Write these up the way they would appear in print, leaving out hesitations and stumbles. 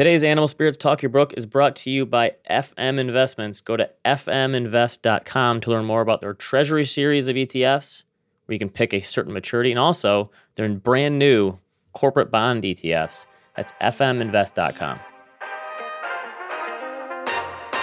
Today's Animal Spirits Talk Your Book is brought to you by F/m Investments. Go to fminvest.com to learn more about their treasury series of ETFs, where you can pick a certain maturity, and also their brand new corporate bond ETFs. That's fminvest.com.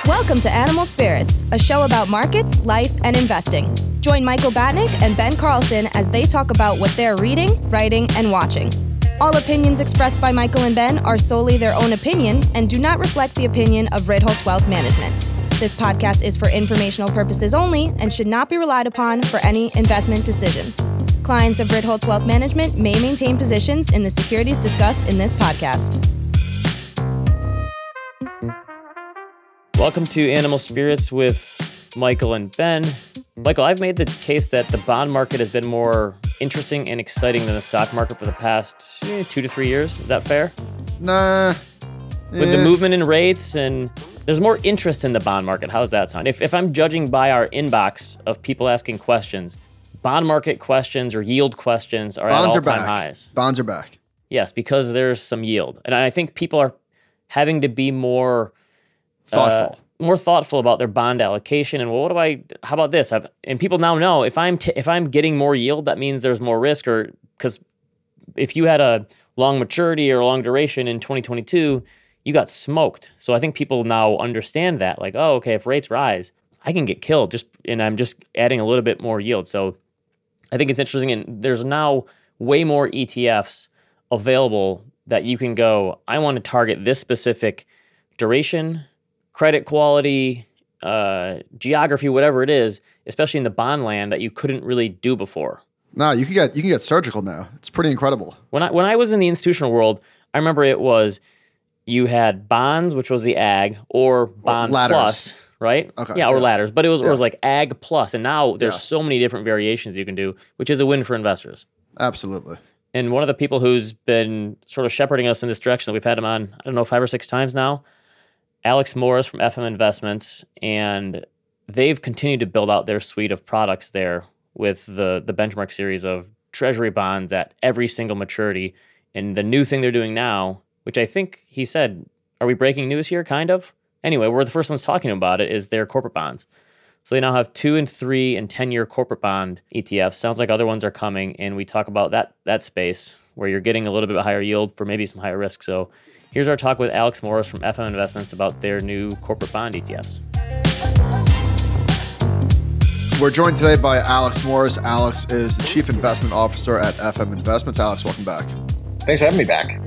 Welcome to Animal Spirits, a show about markets, life, and investing. Join Michael Batnick and Ben Carlson as they talk about what they're reading, writing, and watching. All opinions expressed by Michael and Ben are solely their own opinion and do not reflect the opinion of Ritholtz Wealth Management. This podcast is for informational purposes only and should not be relied upon for any investment decisions. Clients of Ritholtz Wealth Management may maintain positions in the securities discussed in this podcast. Welcome to Animal Spirits with Michael and Ben. Michael, I've made the case that the bond market has been more interesting and exciting than the stock market for the past 2 to 3 years. Is that fair? Nah. With the movement in rates, and there's more interest in the bond market. How does that sound? If I'm judging by our inbox of people asking questions, bond market questions or yield questions are at all-time highs. Bonds are back. Yes, because there's some yield. And I think people are having to be more thoughtful. More thoughtful about their bond allocation and, well, what do I, how about this? And people now know if I'm getting more yield, that means there's more risk, or because if you had a long maturity or long duration in 2022, you got smoked. So I think people now understand that, like, oh, okay, if rates rise, I can get killed and I'm just adding a little bit more yield. So I think it's interesting. And there's now way more ETFs available that you can go, I want to target this specific duration, credit quality, geography, whatever it is, especially in the bond land, that you couldn't really do before. No, you can get surgical now. It's pretty incredible. When I was in the institutional world, I remember it was you had bonds, which was the ag, or bond or plus, right? Okay, yeah, or ladders. But it was like ag plus, and now there's so many different variations you can do, which is a win for investors. Absolutely. And one of the people who's been sort of shepherding us in this direction, we've had him on, I don't know, 5 or 6 times now, Alex Morris from F/m Investments, and they've continued to build out their suite of products there with the benchmark series of treasury bonds at every single maturity. And the new thing they're doing now, which I think he said, are we breaking news here? Kind of. Anyway, we're the first ones talking about it, is their corporate bonds. So they now have 2-, 3-, and 10-year corporate bond ETFs. Sounds like other ones are coming, and we talk about that space where you're getting a little bit higher yield for maybe some higher risk. So here's our talk with Alex Morris from F/m Investments about their new corporate bond ETFs. We're joined today by Alex Morris. Alex is the Chief Investment Officer at F/m Investments. Alex, welcome back. Thanks for having me back.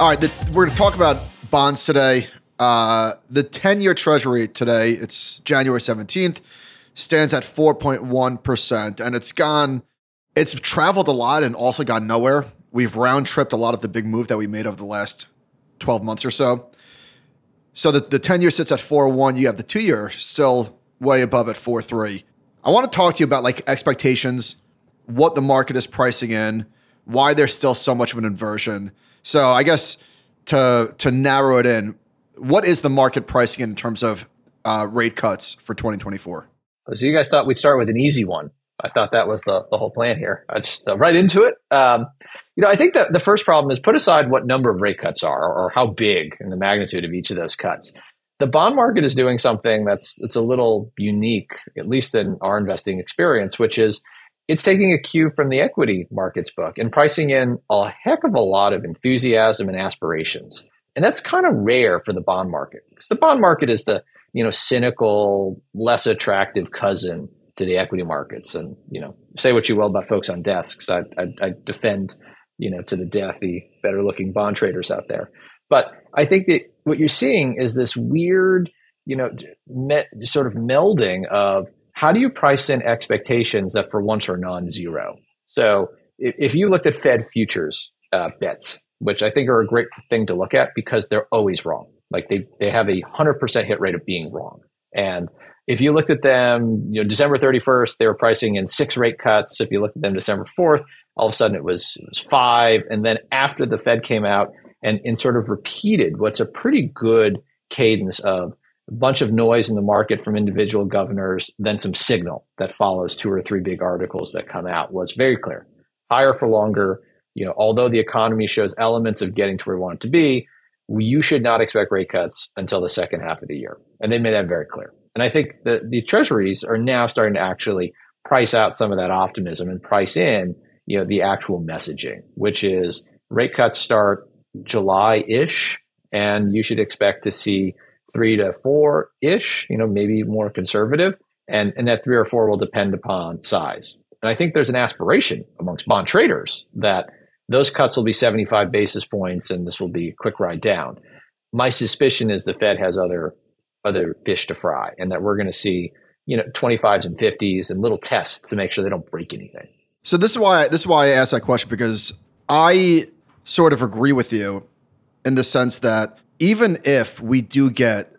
All right, we're going to talk about bonds today. The 10-year Treasury today, it's January 17th, stands at 4.1%, and it's traveled a lot and also gone nowhere. We've round-tripped a lot of the big move that we made over the last 12 months or so. So the 10-year sits at 4.1. You have the 2-year still way above at 4.3. I want to talk to you about like expectations, what the market is pricing in, why there's still so much of an inversion. So I guess to narrow it in, what is the market pricing in terms of rate cuts for 2024? So you guys thought we'd start with an easy one. I thought that was the whole plan here. I just right into it. I think that the first problem is put aside what number of rate cuts are or how big and the magnitude of each of those cuts. The bond market is doing something that's a little unique, at least in our investing experience, which is it's taking a cue from the equity market's book and pricing in a heck of a lot of enthusiasm and aspirations. And that's kind of rare for the bond market, because the bond market is the, cynical, less attractive cousin to the equity markets. And, say what you will about folks on desks. I defend, to the death, the better looking bond traders out there. But I think that what you're seeing is this weird, sort of melding of how do you price in expectations that for once are non-zero? So if you looked at Fed futures bets, which I think are a great thing to look at because they're always wrong. Like they have a 100% hit rate of being wrong. And if you looked at them, December 31st, they were pricing in 6 rate cuts. If you looked at them December 4th, all of a sudden it was 5. And then after the Fed came out and sort of repeated what's a pretty good cadence of a bunch of noise in the market from individual governors, then some signal that follows 2 or 3 big articles that come out, was very clear. Higher for longer, although the economy shows elements of getting to where we want it to be, you should not expect rate cuts until the second half of the year. And they made that very clear. And I think that the treasuries are now starting to actually price out some of that optimism and price in, you know, the actual messaging, which is rate cuts start July-ish, and you should expect to see 3 to 4-ish, you know, maybe more conservative. And that 3 or 4 will depend upon size. And I think there's an aspiration amongst bond traders that those cuts will be 75 basis points and this will be a quick ride down. My suspicion is the Fed has other fish to fry, and that we're going to see, you know, 25s and 50s and little tests to make sure they don't break anything. So this is why I asked that question, because I sort of agree with you in the sense that even if we do get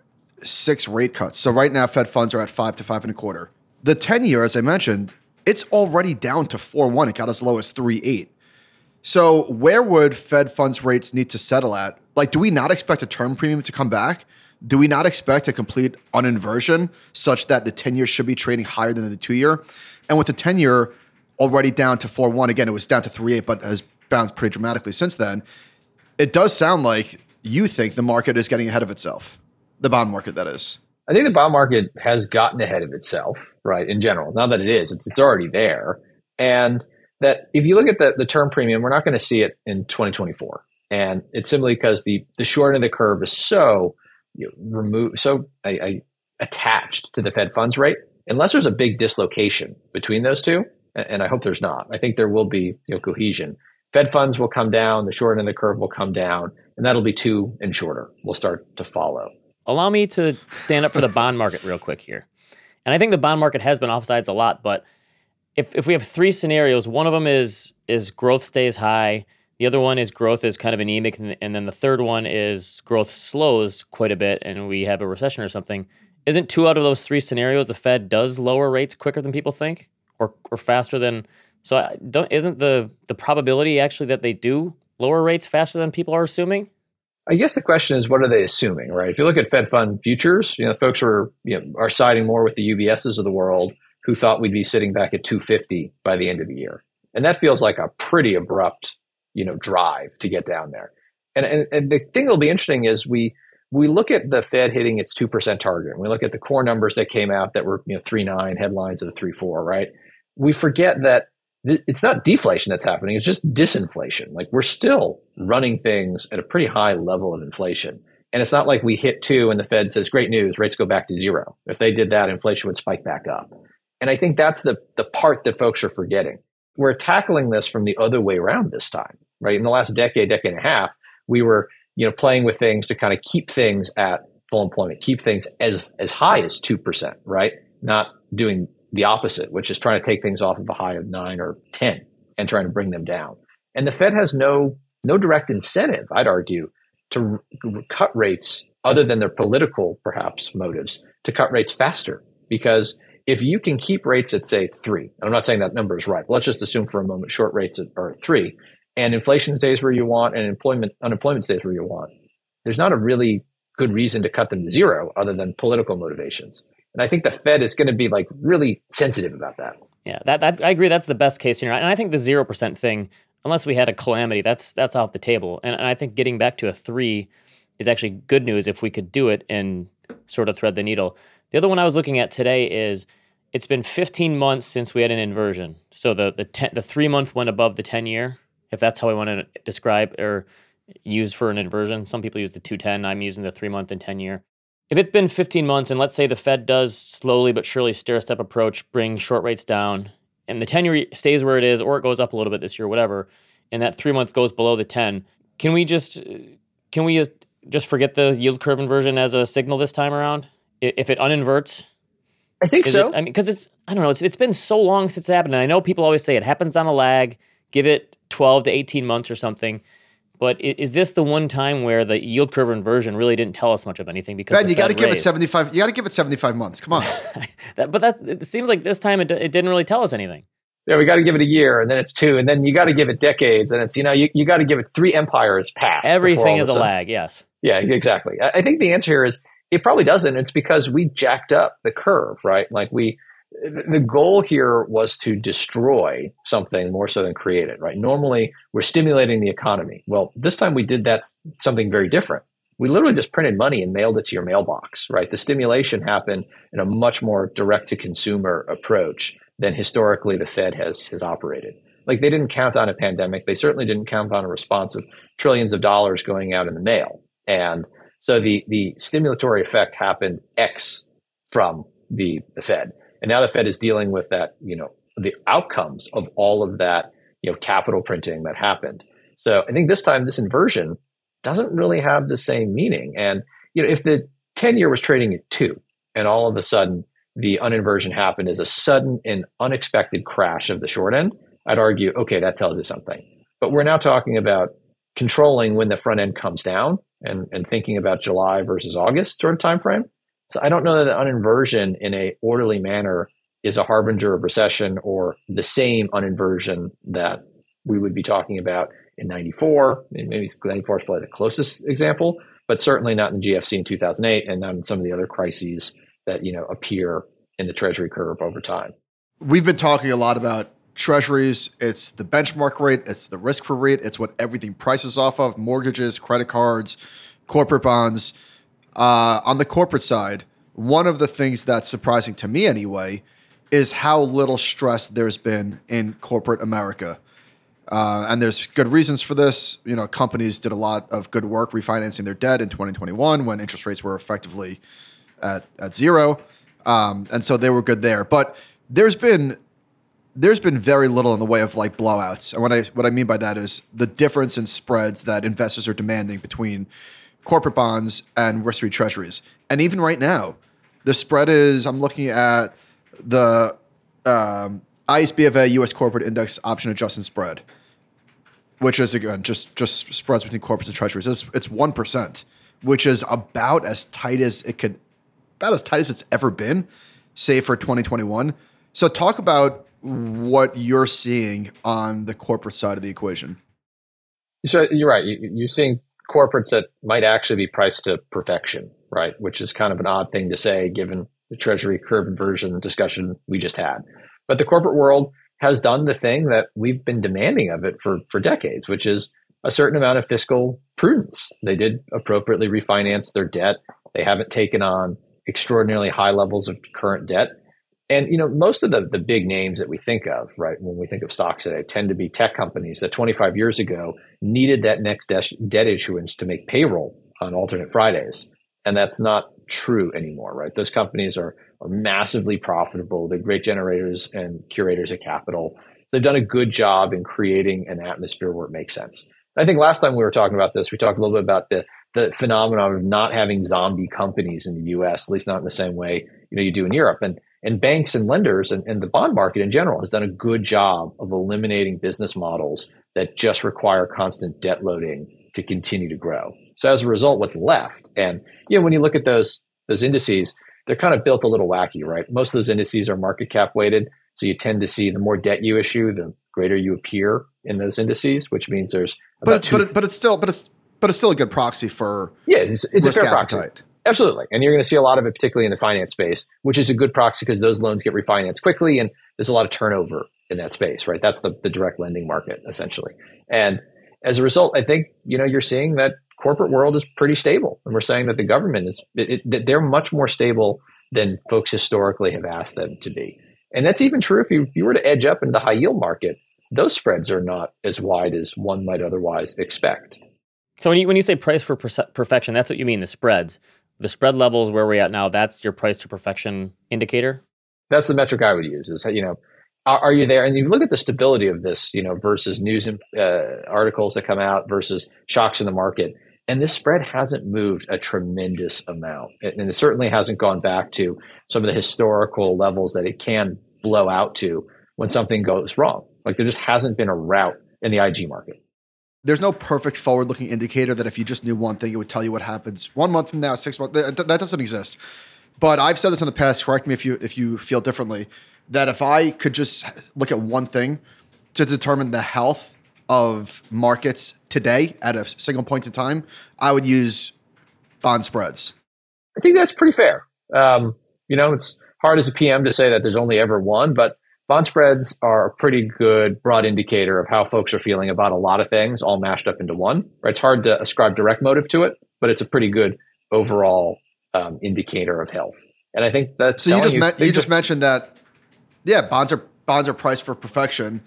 6 rate cuts, so right now Fed funds are at 5 to 5.25. The 10-year, as I mentioned, it's already down to 4.1. It got as low as 3.8. So where would Fed funds rates need to settle at? Like, do we not expect a term premium to come back? Do we not expect a complete uninversion such that the 10-year should be trading higher than the 2-year? And with the 10-year already down to 4.1, again, it was down to 3.8, but has bounced pretty dramatically since then. It does sound like you think the market is getting ahead of itself. The bond market, that is. I think the bond market has gotten ahead of itself, right, in general. Now that it is, it's already there. And that if you look at the term premium, we're not going to see it in 2024. And it's simply because the short end of the curve is so attached to the Fed funds rate. Unless there's a big dislocation between those two, and I hope there's not. I think there will be, you know, cohesion. Fed funds will come down, the short end of the curve will come down, and that'll be 2 and shorter. We'll start to follow. Allow me to stand up for the bond market real quick here. And I think the bond market has been offsides a lot, but if we have 3 scenarios, one of them is growth stays high, the other one is growth is kind of anemic, and then the third one is growth slows quite a bit and we have a recession or something. Isn't 2 out of those 3 scenarios the Fed does lower rates quicker than people think or faster than... So isn't the probability actually that they do lower rates faster than people are assuming? I guess the question is, what are they assuming, right? If you look at Fed fund futures, you know, folks are siding more with the UBSs of the world who thought we'd be sitting back at 250 by the end of the year. And that feels like a pretty abrupt, you know, drive to get down there. And the thing that'll be interesting is we look at the Fed hitting its 2% target. And we look at the core numbers that came out that were, you know, 3.9 headlines of the 3.4, right? We forget that it's not deflation that's happening. It's just disinflation. Like, we're still running things at a pretty high level of inflation. And it's not like we hit 2 and the Fed says, great news, rates go back to 0. If they did that, inflation would spike back up. And I think that's the part that folks are forgetting. We're tackling this from the other way around this time, right? In the last decade and a half, we were, you know, playing with things to kind of keep things at full employment, keep things as high as 2%, right? Not doing the opposite, which is trying to take things off of a high of 9 or 10 and trying to bring them down. And the Fed has no direct incentive, I'd argue, to cut rates other than their political, perhaps, motives to cut rates faster. Because if you can keep rates at, say, 3, I'm not saying that number is right, but let's just assume for a moment short rates are at 3, and inflation stays where you want and unemployment stays where you want, there's not a really good reason to cut them to 0 other than political motivations. And I think the Fed is going to be like really sensitive about that. Yeah, that I agree. That's the best case scenario. And I think the 0% thing, unless we had a calamity, that's off the table. And I think getting back to a 3 is actually good news if we could do it and sort of thread the needle. The other one I was looking at today is it's been 15 months since we had an inversion. So the 3-month went above the 10-year, if that's how I want to describe or use for an inversion. Some people use the 210. I'm using the 3-month and 10-year. If it's been 15 months, and let's say the Fed does slowly but surely stair-step approach, bring short rates down, and the 10-year stays where it is, or it goes up a little bit this year, whatever, and that 3-month goes below the 10, can we just forget the yield curve inversion as a signal this time around? If it uninverts? I think so. I mean, because it's been so long since it happened, and I know people always say it happens on a lag, give it 12 to 18 months or something. But is this the one time where the yield curve inversion really didn't tell us much of anything? Because Ben, You got to give it 75 months. Come on. It seems like this time it didn't really tell us anything. Yeah, we got to give it a year, and then it's 2, and then you got to give it decades, and it's you got to give it 3 empires past. Everything is a lag. Yes. Yeah, exactly. I think the answer here is it probably doesn't. It's because we jacked up the curve, right? Like the goal here was to destroy something more so than create it, right? Normally, we're stimulating the economy. Well, this time we did something very different. We literally just printed money and mailed it to your mailbox, right? The stimulation happened in a much more direct-to-consumer approach than historically the Fed has operated. Like, they didn't count on a pandemic. They certainly didn't count on a response of trillions of dollars going out in the mail. And so the stimulatory effect happened X from the Fed. And now the Fed is dealing with that, you know, the outcomes of all of that, you know, capital printing that happened. So I think this time, this inversion doesn't really have the same meaning. And, you know, if the 10-year was trading at 2 and all of a sudden the uninversion happened as a sudden and unexpected crash of the short end, I'd argue, okay, that tells you something. But we're now talking about controlling when the front end comes down and thinking about July versus August sort of timeframe. So I don't know that an uninversion in a orderly manner is a harbinger of recession or the same uninversion that we would be talking about in 94. Maybe 94 is probably the closest example, but certainly not in the GFC in 2008 and not in some of the other crises that, you know, appear in the treasury curve over time. We've been talking a lot about treasuries. It's the benchmark rate. It's the risk-free rate. It's what everything prices off of: mortgages, credit cards, corporate bonds. On the corporate side, one of the things that's surprising to me anyway is how little stress there's been in corporate America. And there's good reasons for this. You know, companies did a lot of good work refinancing their debt in 2021 when interest rates were effectively at zero. And so they were good there. But there's been very little in the way of like blowouts. And what I mean by that is the difference in spreads that investors are demanding between corporate bonds and risk-free treasuries. And even right now, the spread is, I'm looking at the ISBA U.S. Corporate Index Option Adjustment Spread, which is, again, just spreads between corporates and treasuries. It's 1%, which is about as tight as it's ever been, say for 2021. So talk about what you're seeing on the corporate side of the equation. So you're right. You're seeing corporates that might actually be priced to perfection, right? Which is kind of an odd thing to say given the treasury curve inversion discussion we just had. But the corporate world has done the thing that we've been demanding of it for decades, which is a certain amount of fiscal prudence. They did appropriately refinance their debt. They haven't taken on extraordinarily high levels of current debt. And, you know, most of the big names that we think of, right, when we think of stocks today, tend to be tech companies that 25 years ago needed that next debt issuance to make payroll on alternate Fridays. And that's not true anymore, right? Those companies are massively profitable. They're great generators and curators of capital. They've done a good job in creating an atmosphere where it makes sense. I think last time we were talking about this, we talked a little bit about the phenomenon of not having zombie companies in the U.S., at least not in the same way, you know, you do in Europe. And banks and lenders and the bond market in general has done a good job of eliminating business models that just require constant debt loading to continue to grow. So as a result, what's left? And, you know, when you look at those indices, they're kind of built a little wacky, right? Most of those indices are market cap weighted. So you tend to see the more debt you issue, the greater you appear in those indices, which means there's about but it's still a good proxy for it's risk a fair appetite. Proxy. Absolutely. And you're going to see a lot of it, particularly in the finance space, which is a good proxy because those loans get refinanced quickly and there's a lot of turnover in that space, right? That's the direct lending market, essentially. And as a result, I think, you know, you're seeing that corporate world is pretty stable. And we're saying that the government is, they're much more stable than folks historically have asked them to be. And that's even true if you were to edge up into the high yield market, those spreads are not as wide as one might otherwise expect. So when you say price for perfection, that's what you mean, the spreads. The spread levels where we're at now, that's your price to perfection indicator? That's the metric I would use is, you know, are you there? And you look at the stability of this, you know, versus news articles that come out versus shocks in the market. And this spread hasn't moved a tremendous amount. And it certainly hasn't gone back to some of the historical levels that it can blow out to when something goes wrong. Like, there just hasn't been a rout in the IG market. There's no perfect forward-looking indicator that if you just knew one thing, it would tell you what happens 1 month from now, 6 months. That doesn't exist. But I've said this in the past, correct me if you feel differently, that if I could just look at one thing to determine the health of markets today at a single point in time, I would use bond spreads. I think that's pretty fair. You know, it's hard as a PM to say that there's only ever one, but bond spreads are a pretty good broad indicator of how folks are feeling about a lot of things all mashed up into one. Right? It's hard to ascribe direct motive to it, but it's a pretty good overall indicator of health. And I think that's so. You just mentioned that, yeah, bonds are priced for perfection,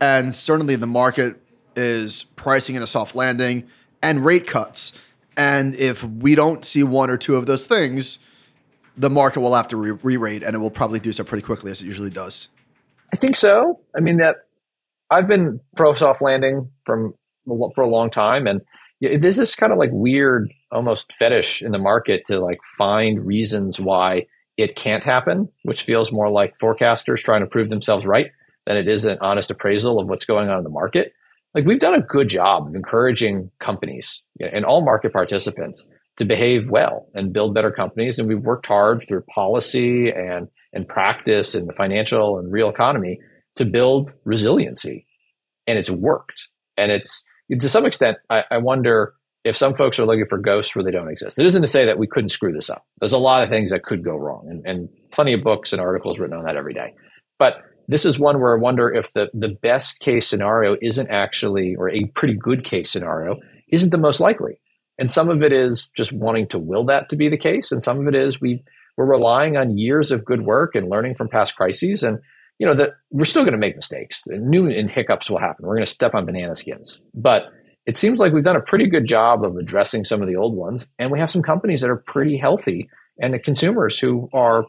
and certainly the market is pricing in a soft landing and rate cuts. And if we don't see one or two of those things, the market will have to re-rate, and it will probably do so pretty quickly, as it usually does. I think so. I mean, that I've been pro soft landing for a long time, and this is kind of like weird, almost fetish in the market to like find reasons why it can't happen, which feels more like forecasters trying to prove themselves right than it is an honest appraisal of what's going on in the market. Like, we've done a good job of encouraging companies and all market participants to behave well and build better companies. And we've worked hard through policy and practice in the financial and real economy to build resiliency. And it's worked. And it's, to some extent, I wonder if some folks are looking for ghosts where they don't exist. It isn't to say that we couldn't screw this up. There's a lot of things that could go wrong, and plenty of books and articles written on that every day. But this is one where I wonder if the best case scenario isn't actually, or a pretty good case scenario, isn't the most likely. And some of it is just wanting to will that to be the case. And some of it is we're relying on years of good work and learning from past crises. And you know that we're still going to make mistakes. New and hiccups will happen. We're going to step on banana skins. But it seems like we've done a pretty good job of addressing some of the old ones. And we have some companies that are pretty healthy and the consumers who are,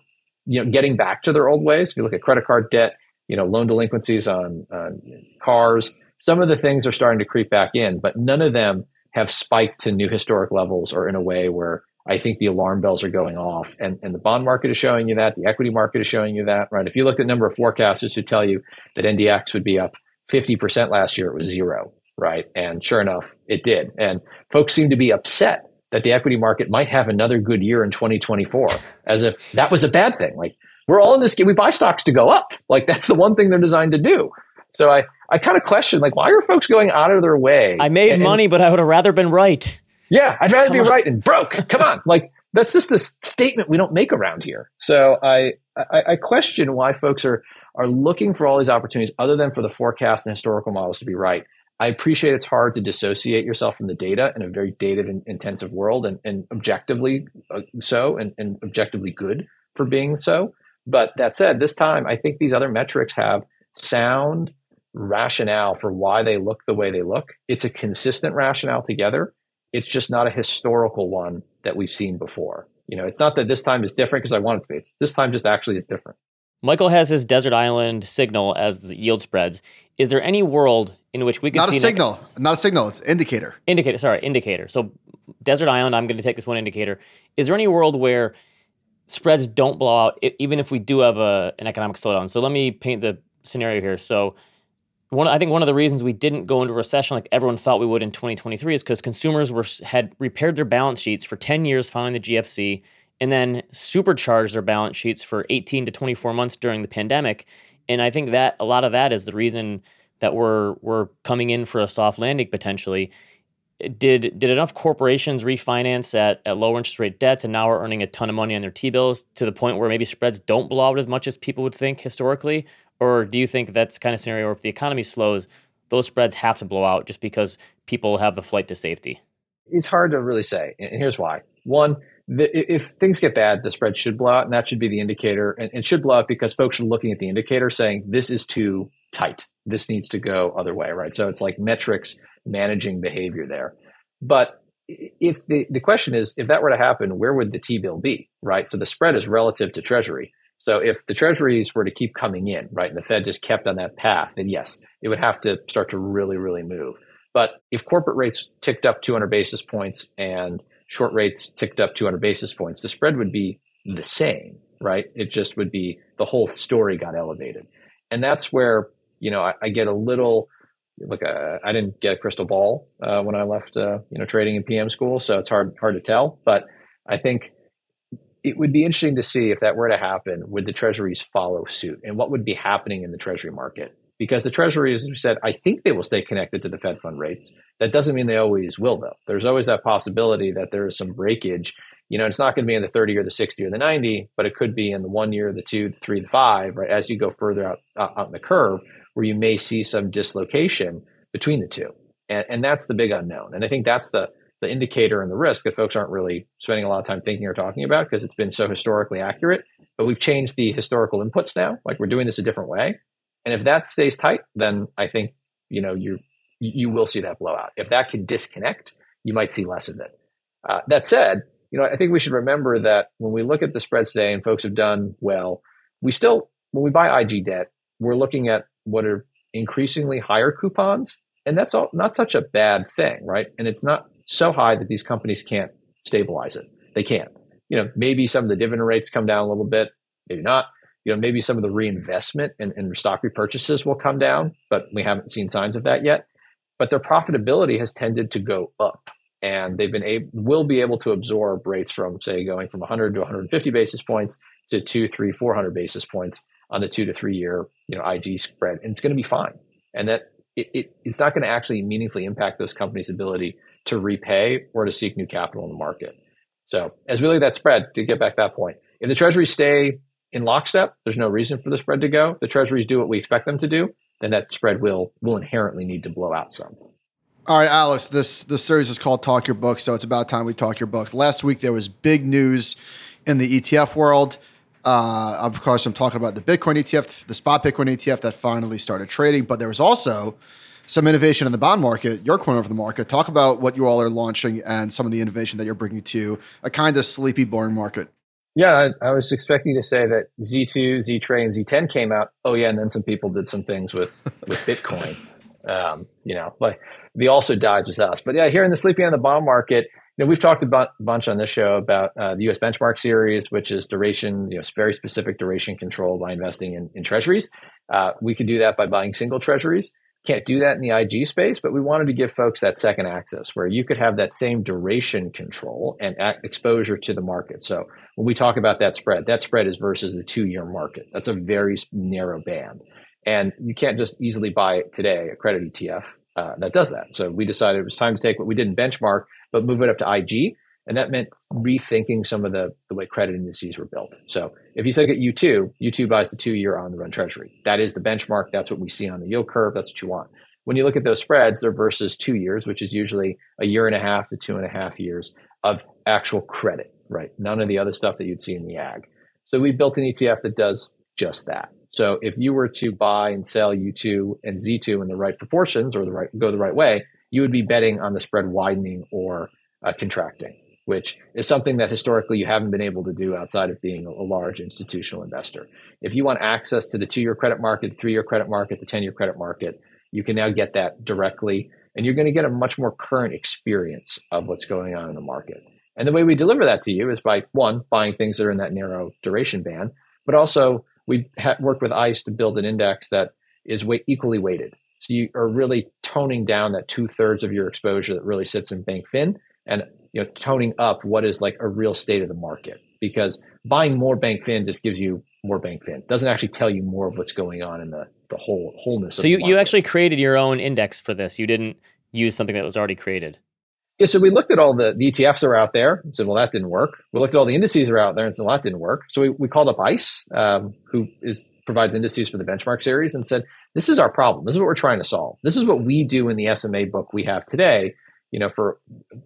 getting back to their old ways. If you look at credit card debt, loan delinquencies on cars, some of the things are starting to creep back in, but none of them have spiked to new historic levels or in a way where I think the alarm bells are going off. And the bond market is showing you that. The equity market is showing you that, right? If you look at the number of forecasters who tell you that NDX would be up 50% last year, it was zero, right? And sure enough, it did. And folks seem to be upset that the equity market might have another good year in 2024, as if that was a bad thing. Like, we're all in this game. We buy stocks to go up. Like, that's the one thing they're designed to do. So I kind of question, like, why are folks going out of their way? I made money, but I would have rather been right. Yeah, I'd rather be right and broke. Come on. Like, that's just a statement we don't make around here. So I question why folks are looking for all these opportunities other than for the forecast and historical models to be right. I appreciate it's hard to dissociate yourself from the data in a very data-intensive world and objectively so and objectively good for being so. But that said, this time, I think these other metrics have sound rationale for why they look the way they look. It's a consistent rationale together. It's just not a historical one that we've seen before. It's not that this time is different because I want it to be. It's this time just actually is different. Michael has his desert island signal as the yield spreads. Is there any world in which we could see... Not a signal. It's indicator. Indicator. So desert island, I'm going to take this one indicator. Is there any world where spreads don't blow out even if we do have an economic slowdown? So let me paint the scenario here. So I think one of the reasons we didn't go into recession like everyone thought we would in 2023 is because consumers had repaired their balance sheets for 10 years following the GFC and then supercharged their balance sheets for 18 to 24 months during the pandemic. And I think that a lot of that is the reason that we're coming in for a soft landing potentially. Did enough corporations refinance at lower interest rate debts and now are earning a ton of money on their T-bills to the point where maybe spreads don't blow out as much as people would think historically? Or do you think that's kind of scenario where if the economy slows, those spreads have to blow out just because people have the flight to safety? It's hard to really say, and here's why. One, if things get bad, the spread should blow out, and that should be the indicator. And it should blow out because folks are looking at the indicator saying, this is too tight. This needs to go other way, right? So it's like metrics managing behavior there. But if the question is, if that were to happen, where would the T-bill be, right? So the spread is relative to Treasury. So if the treasuries were to keep coming in, right, and the Fed just kept on that path, then yes, it would have to start to really, really move. But if corporate rates ticked up 200 basis points and short rates ticked up 200 basis points, the spread would be the same, right? It just would be the whole story got elevated. And that's where, I get a little, I didn't get a crystal ball when I left, trading in PM school. So it's hard to tell. But I think it would be interesting to see if that were to happen, would the treasuries follow suit and what would be happening in the treasury market? Because the treasuries, as we said, I think they will stay connected to the Fed fund rates. That doesn't mean they always will, though. There's always that possibility that there is some breakage. It's not going to be in the 30 or the 60 or the 90, but it could be in the 1 year, the 2, the 3, the 5, right? As you go further out in the curve where you may see some dislocation between the two. And that's the big unknown. And I think that's the the indicator and the risk that folks aren't really spending a lot of time thinking or talking about because it's been so historically accurate. But we've changed the historical inputs now. Like, we're doing this a different way. And if that stays tight, then I think, you know, you will see that blowout. If that can disconnect, you might see less of it. That said, you know, I think we should remember that when we look at the spreads today and folks have done well, we still, when we buy IG debt, we're looking at what are increasingly higher coupons. And that's all not such a bad thing, right? And it's not so high that these companies can't stabilize it. They can't. You know, maybe some of the dividend rates come down a little bit, maybe not. You know, maybe some of the reinvestment and stock repurchases will come down, but we haven't seen signs of that yet. But their profitability has tended to go up, and they've been will be able to absorb rates from, say, going from 100 to 150 basis points to 200, 300, 400 basis points on the 2 to 3 year, you know, IG spread, and it's going to be fine. And that it's not going to actually meaningfully impact those companies' ability to repay or to seek new capital in the market. So as we look at that spread, to get back to that point, if the treasuries stay in lockstep, there's no reason for the spread to go. If the treasuries do what we expect them to do, then that spread will inherently need to blow out some. All right, Alex, this series is called Talk Your Book, so it's about time we talk your book. Last week, there was big news in the ETF world. Of course, I'm talking about the Bitcoin ETF, the spot Bitcoin ETF that finally started trading. But there was also some innovation in the bond market, your corner of the market. Talk about what you all are launching and some of the innovation that you're bringing to a kind of sleepy, boring market. Yeah, I was expecting to say that Z2, Z-Tray, and Z10 came out. Oh, yeah, and then some people did some things with Bitcoin. You know, like the also died with us. But yeah, here in the sleepy on the bond market, you know, we've talked about a bunch on this show about the U.S. benchmark series, which is duration, you know, very specific duration control by investing in treasuries. We could do that by buying single treasuries. Can't do that in the IG space, but we wanted to give folks that second access where you could have that same duration control and exposure to the market. So when we talk about that spread is versus the two-year market. That's a very narrow band. And you can't just easily buy today a credit ETF that does that. So we decided it was time to take what we did in benchmark, but move it up to IG. And that meant rethinking some of the way credit indices were built. So if you look at U2, U2 buys the two-year on-the-run treasury. That is the benchmark. That's what we see on the yield curve. That's what you want. When you look at those spreads, they're versus 2 years, which is usually a year and a half to 2.5 years of actual credit, right? None of the other stuff that you'd see in the ag. So we built an ETF that does just that. So if you were to buy and sell U2 and Z2 in the right proportions or the right way, you would be betting on the spread widening or contracting, which is something that historically you haven't been able to do outside of being a large institutional investor. If you want access to the two-year credit market, the three-year credit market, the 10-year credit market, you can now get that directly, and you're going to get a much more current experience of what's going on in the market. And the way we deliver that to you is by, one, buying things that are in that narrow duration band, but also we worked with ICE to build an index that is equally weighted. So you are really toning down that 2/3 of your exposure that really sits in BankFin and, you know, toning up what is like a real state of the market, because buying more BankFin just gives you more BankFin. It doesn't actually tell you more of what's going on in the wholeness of the market. So you actually created your own index for this. You didn't use something that was already created. Yeah, so we looked at all the ETFs that are out there and said, well, that didn't work. We looked at all the indices that are out there and said, well, that didn't work. So we called up ICE, who provides indices for the benchmark series, and said, this is our problem. This is what we're trying to solve. This is what we do in the SMA book we have today, you know, for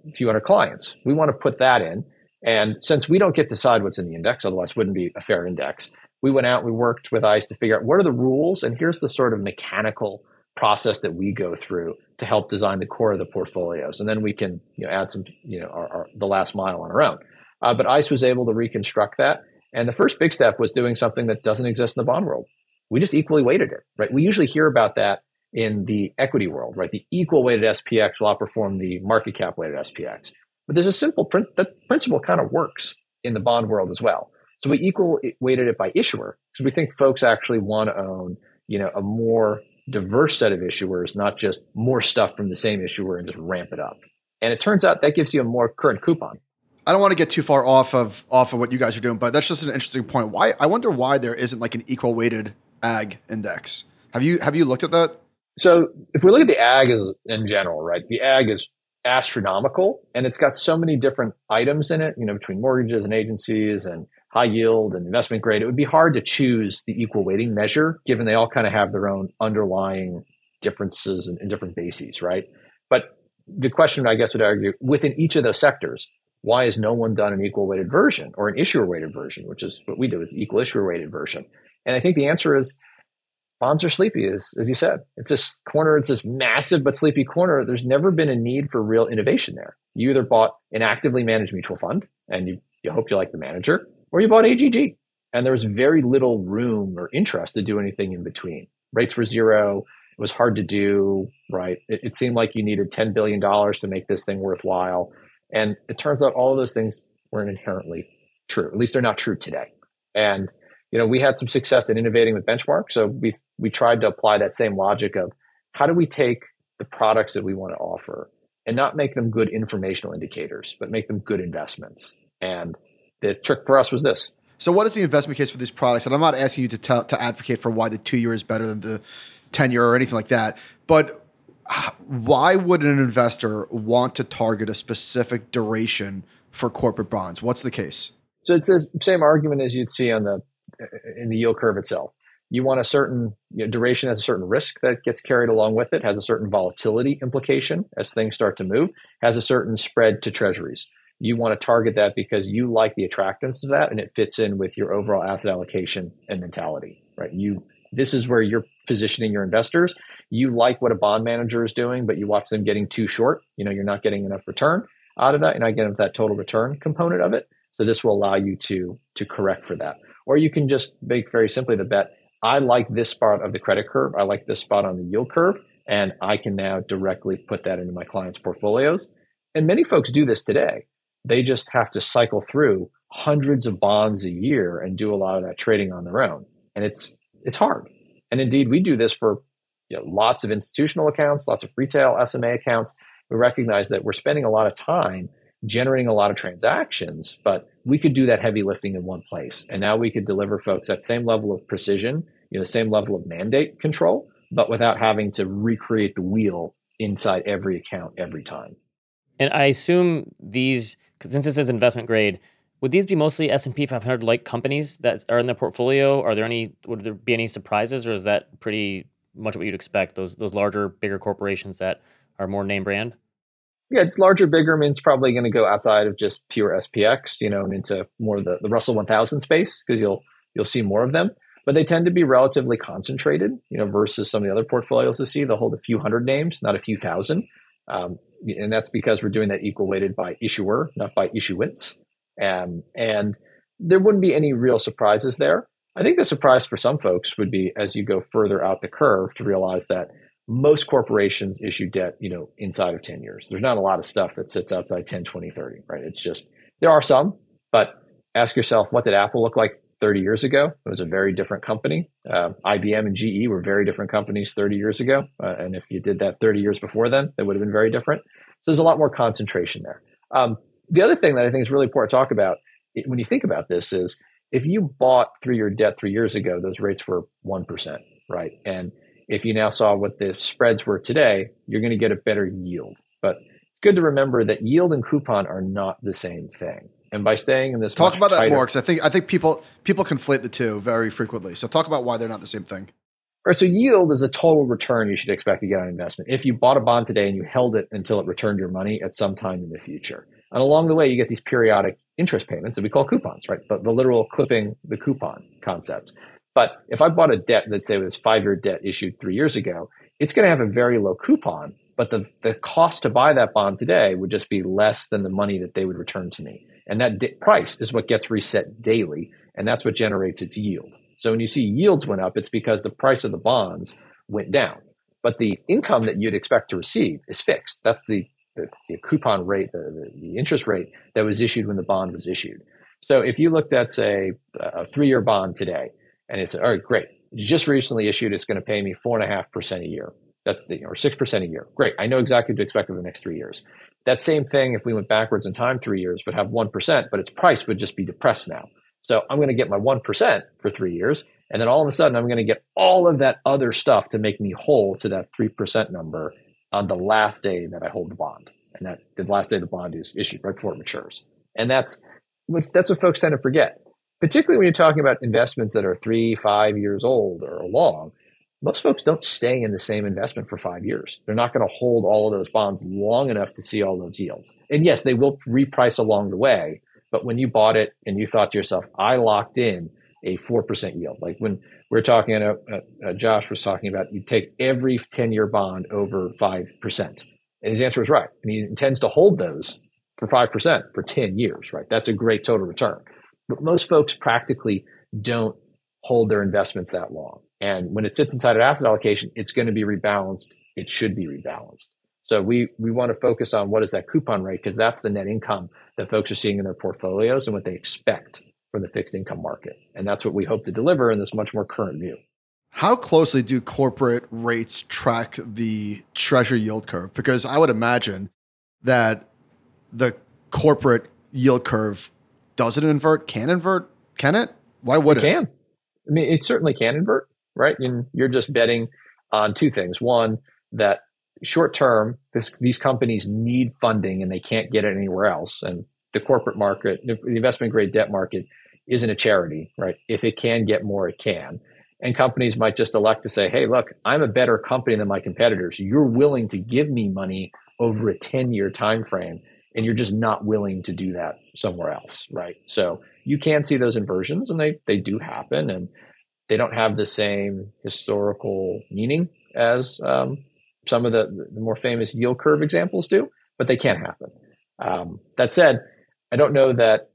a few hundred clients. We want to put that in. And since we don't get to decide what's in the index, otherwise it wouldn't be a fair index, we went out and we worked with ICE to figure out what are the rules, and here's the sort of mechanical process that we go through to help design the core of the portfolios. And then we can, you know, add some, you know, the last mile on our own. But ICE was able to reconstruct that. And the first big step was doing something that doesn't exist in the bond world. We just equally weighted it, right? We usually hear about that in the equity world, right? The equal weighted SPX will outperform the market cap weighted SPX. But there's a simple principle kind of works in the bond world as well. So we equal weighted it by issuer, because we think folks actually want to own, you know, a more diverse set of issuers, not just more stuff from the same issuer and just ramp it up. And it turns out that gives you a more current coupon. I don't want to get too far off of what you guys are doing, but that's just an interesting point. Why? I wonder why there isn't like an equal weighted ag index. Have you looked at that? So if we look at the ag in general, right, the ag is astronomical, and it's got so many different items in it, you know, between mortgages and agencies and high yield and investment grade, it would be hard to choose the equal weighting measure, given they all kind of have their own underlying differences and different bases, right? But the question, I guess, would argue within each of those sectors, why has no one done an equal weighted version or an issuer weighted version, which is what we do, is the equal issuer weighted version? And I think the answer is bonds are sleepy, as you said. It's this corner, it's this massive but sleepy corner. There's never been a need for real innovation there. You either bought an actively managed mutual fund and you hope you like the manager, or you bought AGG. And there was very little room or interest to do anything in between. Rates were zero. It was hard to do, right? It seemed like you needed $10 billion to make this thing worthwhile. And it turns out all of those things weren't inherently true. At least they're not true today. And, we had some success in innovating with Benchmark. So we tried to apply that same logic of how do we take the products that we want to offer and not make them good informational indicators, but make them good investments. And the trick for us was this. So what is the investment case for these products? And I'm not asking you to advocate for why the 2-year is better than the 10-year or anything like that, but why would an investor want to target a specific duration for corporate bonds? What's the case? So it's the same argument as you'd see in the yield curve itself. You want a certain duration, has a certain risk that gets carried along with it, has a certain volatility implication as things start to move, has a certain spread to treasuries. You want to target that because you like the attractiveness of that, and it fits in with your overall asset allocation and mentality, right? This is where you're positioning your investors. You like what a bond manager is doing, but you watch them getting too short. You're not getting enough return out of that. And again, with that total return component of it. So this will allow you to correct for that. Or you can just make very simply the bet, I like this spot of the credit curve. I like this spot on the yield curve. And I can now directly put that into my clients' portfolios. And many folks do this today. They just have to cycle through hundreds of bonds a year and do a lot of that trading on their own. And it's hard. And indeed, we do this for lots of institutional accounts, lots of retail SMA accounts. We recognize that we're spending a lot of time generating a lot of transactions, but we could do that heavy lifting in one place. And now we could deliver folks that same level of precision, the same level of mandate control, but without having to recreate the wheel inside every account every time. And I assume these, since this is investment grade, would these be mostly S&P 500-like companies that are in their portfolio? Would there be any surprises, or is that pretty much what you'd expect, those larger, bigger corporations that are more name brand? Yeah, it's larger, bigger means probably going to go outside of just pure SPX, and into more of the Russell 1000 space, because you'll see more of them. But they tend to be relatively concentrated, versus some of the other portfolios you see. They'll hold a few hundred names, not a few thousand. And that's because we're doing that equal weighted by issuer, not by issuance. And there wouldn't be any real surprises there. I think the surprise for some folks would be as you go further out the curve to realize that most corporations issue debt, inside of 10 years. There's not a lot of stuff that sits outside 10, 20, 30, right? It's just, there are some, but ask yourself, what did Apple look like 30 years ago? It was a very different company. IBM and GE were very different companies 30 years ago. And if you did that 30 years before then, they would have been very different. So there's a lot more concentration there. The other thing that I think is really important to talk about when you think about this is if you bought 3-year debt 3 years ago, those rates were 1%, right? And if you now saw what the spreads were today, you're going to get a better yield. But it's good to remember that yield and coupon are not the same thing. And by staying in this, talk about that more, because I think people conflate the two very frequently. So talk about why they're not the same thing. All right. So yield is a total return you should expect to get on investment. If you bought a bond today and you held it until it returned your money at some time in the future. And along the way, you get these periodic interest payments that we call coupons, right? But the literal clipping the coupon concept. But if I bought a debt that, say, was 5-year debt issued 3 years ago, it's going to have a very low coupon, but the cost to buy that bond today would just be less than the money that they would return to me. And that price is what gets reset daily, and that's what generates its yield. So when you see yields went up, it's because the price of the bonds went down. But the income that you'd expect to receive is fixed. That's the coupon rate, the interest rate that was issued when the bond was issued. So if you looked at, say, a 3-year bond today, and it's, all right, great, just recently issued, it's going to pay me 4.5% a year. That's or 6% a year. Great, I know exactly what to expect over the next 3 years. That same thing, if we went backwards in time 3 years, would have 1%, but its price would just be depressed now. So I'm going to get my 1% for 3 years, and then all of a sudden I'm going to get all of that other stuff to make me whole to that 3% number on the last day that I hold the bond, and that the last day the bond is issued, right before it matures. And that's what folks tend to forget, particularly when you're talking about investments that are 3, 5 years old or long. most folks don't stay in the same investment for 5 years. They're not going to hold all of those bonds long enough to see all those yields. And yes, they will reprice along the way. But when you bought it and you thought to yourself, I locked in a 4% yield. Like when we're talking, Josh was talking about, you take every 10-year bond over 5%. And his answer is right. And he intends to hold those for 5% for 10 years, right? That's a great total return. But most folks practically don't hold their investments that long. And when it sits inside an asset allocation, it's going to be rebalanced. It should be rebalanced. So we want to focus on what is that coupon rate, because that's the net income that folks are seeing in their portfolios and what they expect from the fixed income market. And that's what we hope to deliver in this much more current view. How closely do corporate rates track the treasury yield curve? Because I would imagine that the corporate yield curve doesn't invert, can invert, can it? Why would it? It can. I mean, it certainly can invert, right? And you're just betting on two things. One, that short term, these companies need funding and they can't get it anywhere else. And the corporate market, the investment grade debt market isn't a charity, right? If it can get more, it can. And companies might just elect to say, hey, look, I'm a better company than my competitors. You're willing to give me money over a 10-year time frame, and you're just not willing to do that somewhere else, right? So you can see those inversions, and they do happen, and they don't have the same historical meaning as some of the more famous yield curve examples do, but they can happen. That said, I don't know that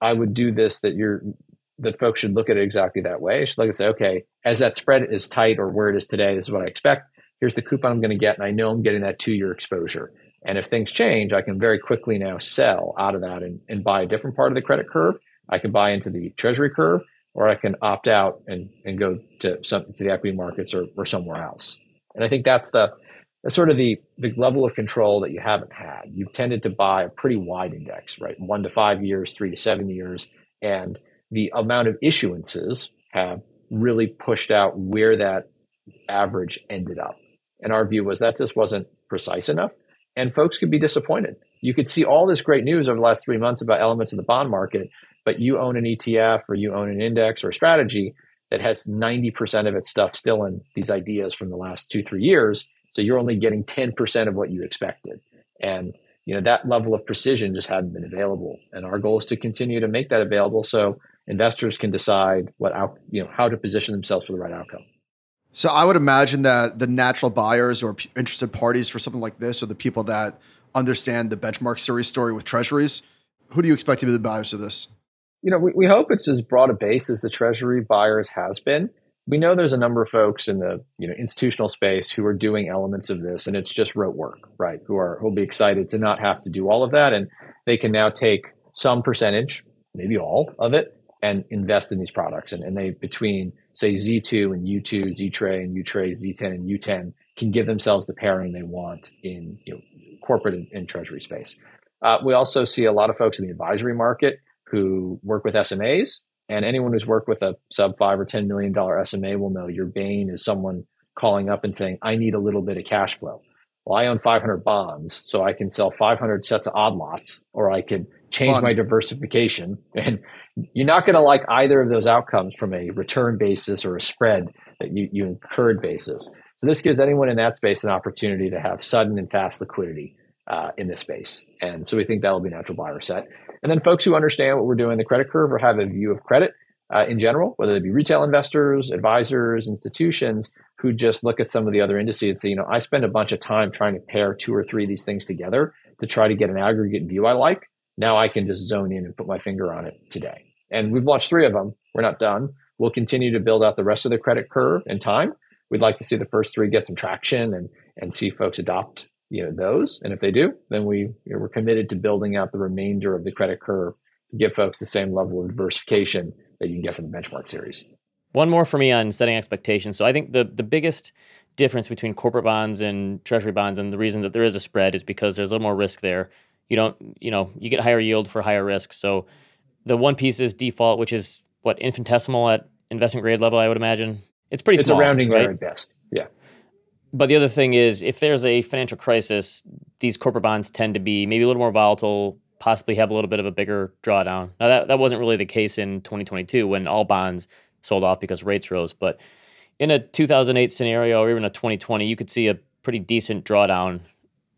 I would do this, that folks should look at it exactly that way. You should look and say, okay, as that spread is tight or where it is today, this is what I expect. Here's the coupon I'm going to get, and I know I'm getting that 2-year exposure. And if things change, I can very quickly now sell out of that and buy a different part of the credit curve. I can buy into the treasury curve, or I can opt out and go to the equity markets or somewhere else. And I think that's sort of the level of control that you haven't had. You've tended to buy a pretty wide index, right? 1 to 5 years, 3 to 7 years. And the amount of issuances have really pushed out where that average ended up. And our view was that this wasn't precise enough. And folks could be disappointed. You could see all this great news over the last 3 months about elements of the bond market, but you own an ETF or you own an index or a strategy that has 90% of its stuff still in these ideas from the last 2-3 years. So you're only getting 10% of what you expected. And you know, that level of precision just hadn't been available. And our goal is to continue to make that available so investors can decide how to position themselves for the right outcome. So I would imagine that the natural buyers or interested parties for something like this are the people that understand the benchmark series story with treasuries. Who do you expect to be the buyers of this? You know, we hope it's as broad a base as the treasury buyers has been. We know there's a number of folks in the institutional space who are doing elements of this, and it's just rote work, right? Who'll be excited to not have to do all of that, and they can now take some percentage, maybe all of it, and invest in these products. And they, between say Z2 and U2, Z-Tray and U-Tray, Z10 and U10, can give themselves the pairing they want in corporate and treasury space. We also see a lot of folks in the advisory market who work with SMAs. And anyone who's worked with a sub $5 or $10 million SMA will know your bane is someone calling up and saying, I need a little bit of cash flow. Well, I own 500 bonds, so I can sell 500 sets of odd lots, or I could change my diversification. And you're not going to like either of those outcomes from a return basis or a spread that you incurred basis. So this gives anyone in that space an opportunity to have sudden and fast liquidity in this space. And so we think that'll be a natural buyer set. And then folks who understand what we're doing in the credit curve or have a view of credit in general, whether they be retail investors, advisors, institutions, who just look at some of the other indices and say, I spend a bunch of time trying to pair 2 or 3 of these things together to try to get an aggregate view I like. Now I can just zone in and put my finger on it today. And we've launched 3 of them. We're not done. We'll continue to build out the rest of the credit curve in time. We'd like to see the first 3 get some traction and see folks adopt those. And if they do, then we're committed to building out the remainder of the credit curve to give folks the same level of diversification that you can get from the benchmark series. One more for me on setting expectations. So I think the biggest difference between corporate bonds and treasury bonds, and the reason that there is a spread, is because there's a little more risk there. You don't, you get higher yield for higher risk. So the one piece is default, which is what, infinitesimal at investment grade level, I would imagine. It's pretty small. It's a rounding error at best. Yeah. But the other thing is, if there's a financial crisis, these corporate bonds tend to be maybe a little more volatile, possibly have a little bit of a bigger drawdown. Now, that wasn't really the case in 2022 when all bonds sold off because rates rose. But in a 2008 scenario or even a 2020, you could see a pretty decent drawdown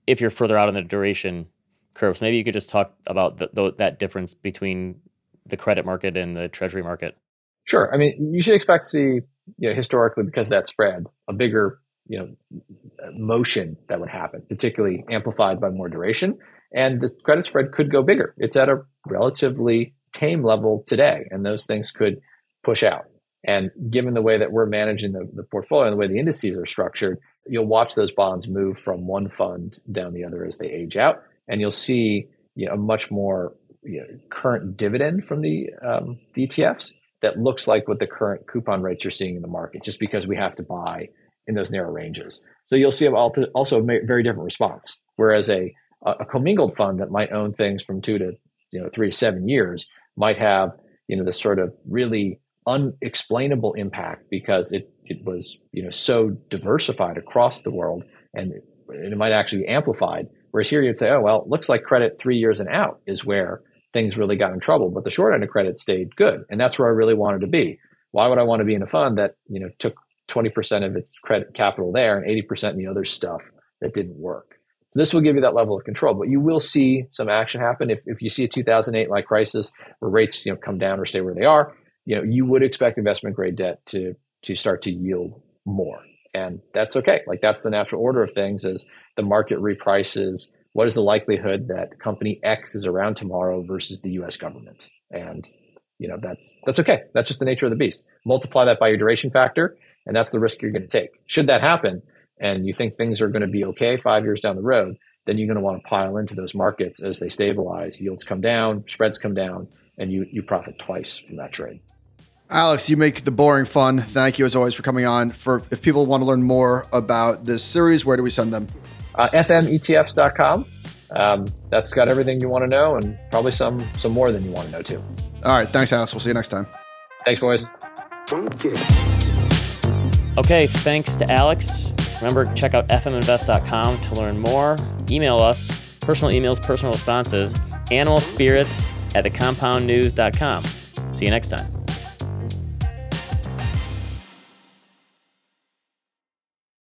if you're further out on the duration curves. Maybe you could just talk about that difference between the credit market and the treasury market. Sure. I mean, you should expect to see, you know, historically, because of that spread, a bigger, you know, motion that would happen, particularly amplified by more duration. And the credit spread could go bigger. It's at a relatively tame level today, and those things could push out. And given the way that we're managing the portfolio and the way the indices are structured, you'll watch those bonds move from one fund down the other as they age out. And you'll see, you know, a much more, you know, current dividend from the ETFs that looks like what the current coupon rates you're seeing in the market, just because we have to buy in those narrow ranges. So you'll see also a very different response. Whereas a commingled fund that might own things from 3 to 7 years might have, you know, this sort of really unexplainable impact because it was, you know, so diversified across the world, and it might actually be amplified. Whereas here you'd say, oh, well, it looks like credit 3 years and out is where things really got in trouble, but the short end of credit stayed good. And that's where I really wanted to be. Why would I want to be in a fund that, you know, took 20% of its credit capital there and 80% in the other stuff that didn't work? So this will give you that level of control, but you will see some action happen. If you see a 2008-like crisis where rates, you know, come down or stay where they are, you know, you would expect investment grade debt to start to yield more. And that's okay. Like, that's the natural order of things. Is the market reprices. What is the likelihood that company X is around tomorrow versus the U.S. government? And, you know, that's okay. That's just the nature of the beast. Multiply that by your duration factor, and that's the risk you're going to take. Should that happen, and you think things are going to be okay 5 years down the road, then you're going to want to pile into those markets as they stabilize. Yields come down, spreads come down, and you profit twice from that trade. Alex, you make the boring fun. Thank you, as always, for coming on. If people want to learn more about this series, where do we send them? fmetfs.com. That's got everything you want to know, and probably some more than you want to know, too. All right. Thanks, Alex. We'll see you next time. Thanks, boys. Okay. Thanks to Alex. Remember, check out fminvest.com to learn more. Email us, personal emails, personal responses, animalspirits@thecompoundnews.com. See you next time.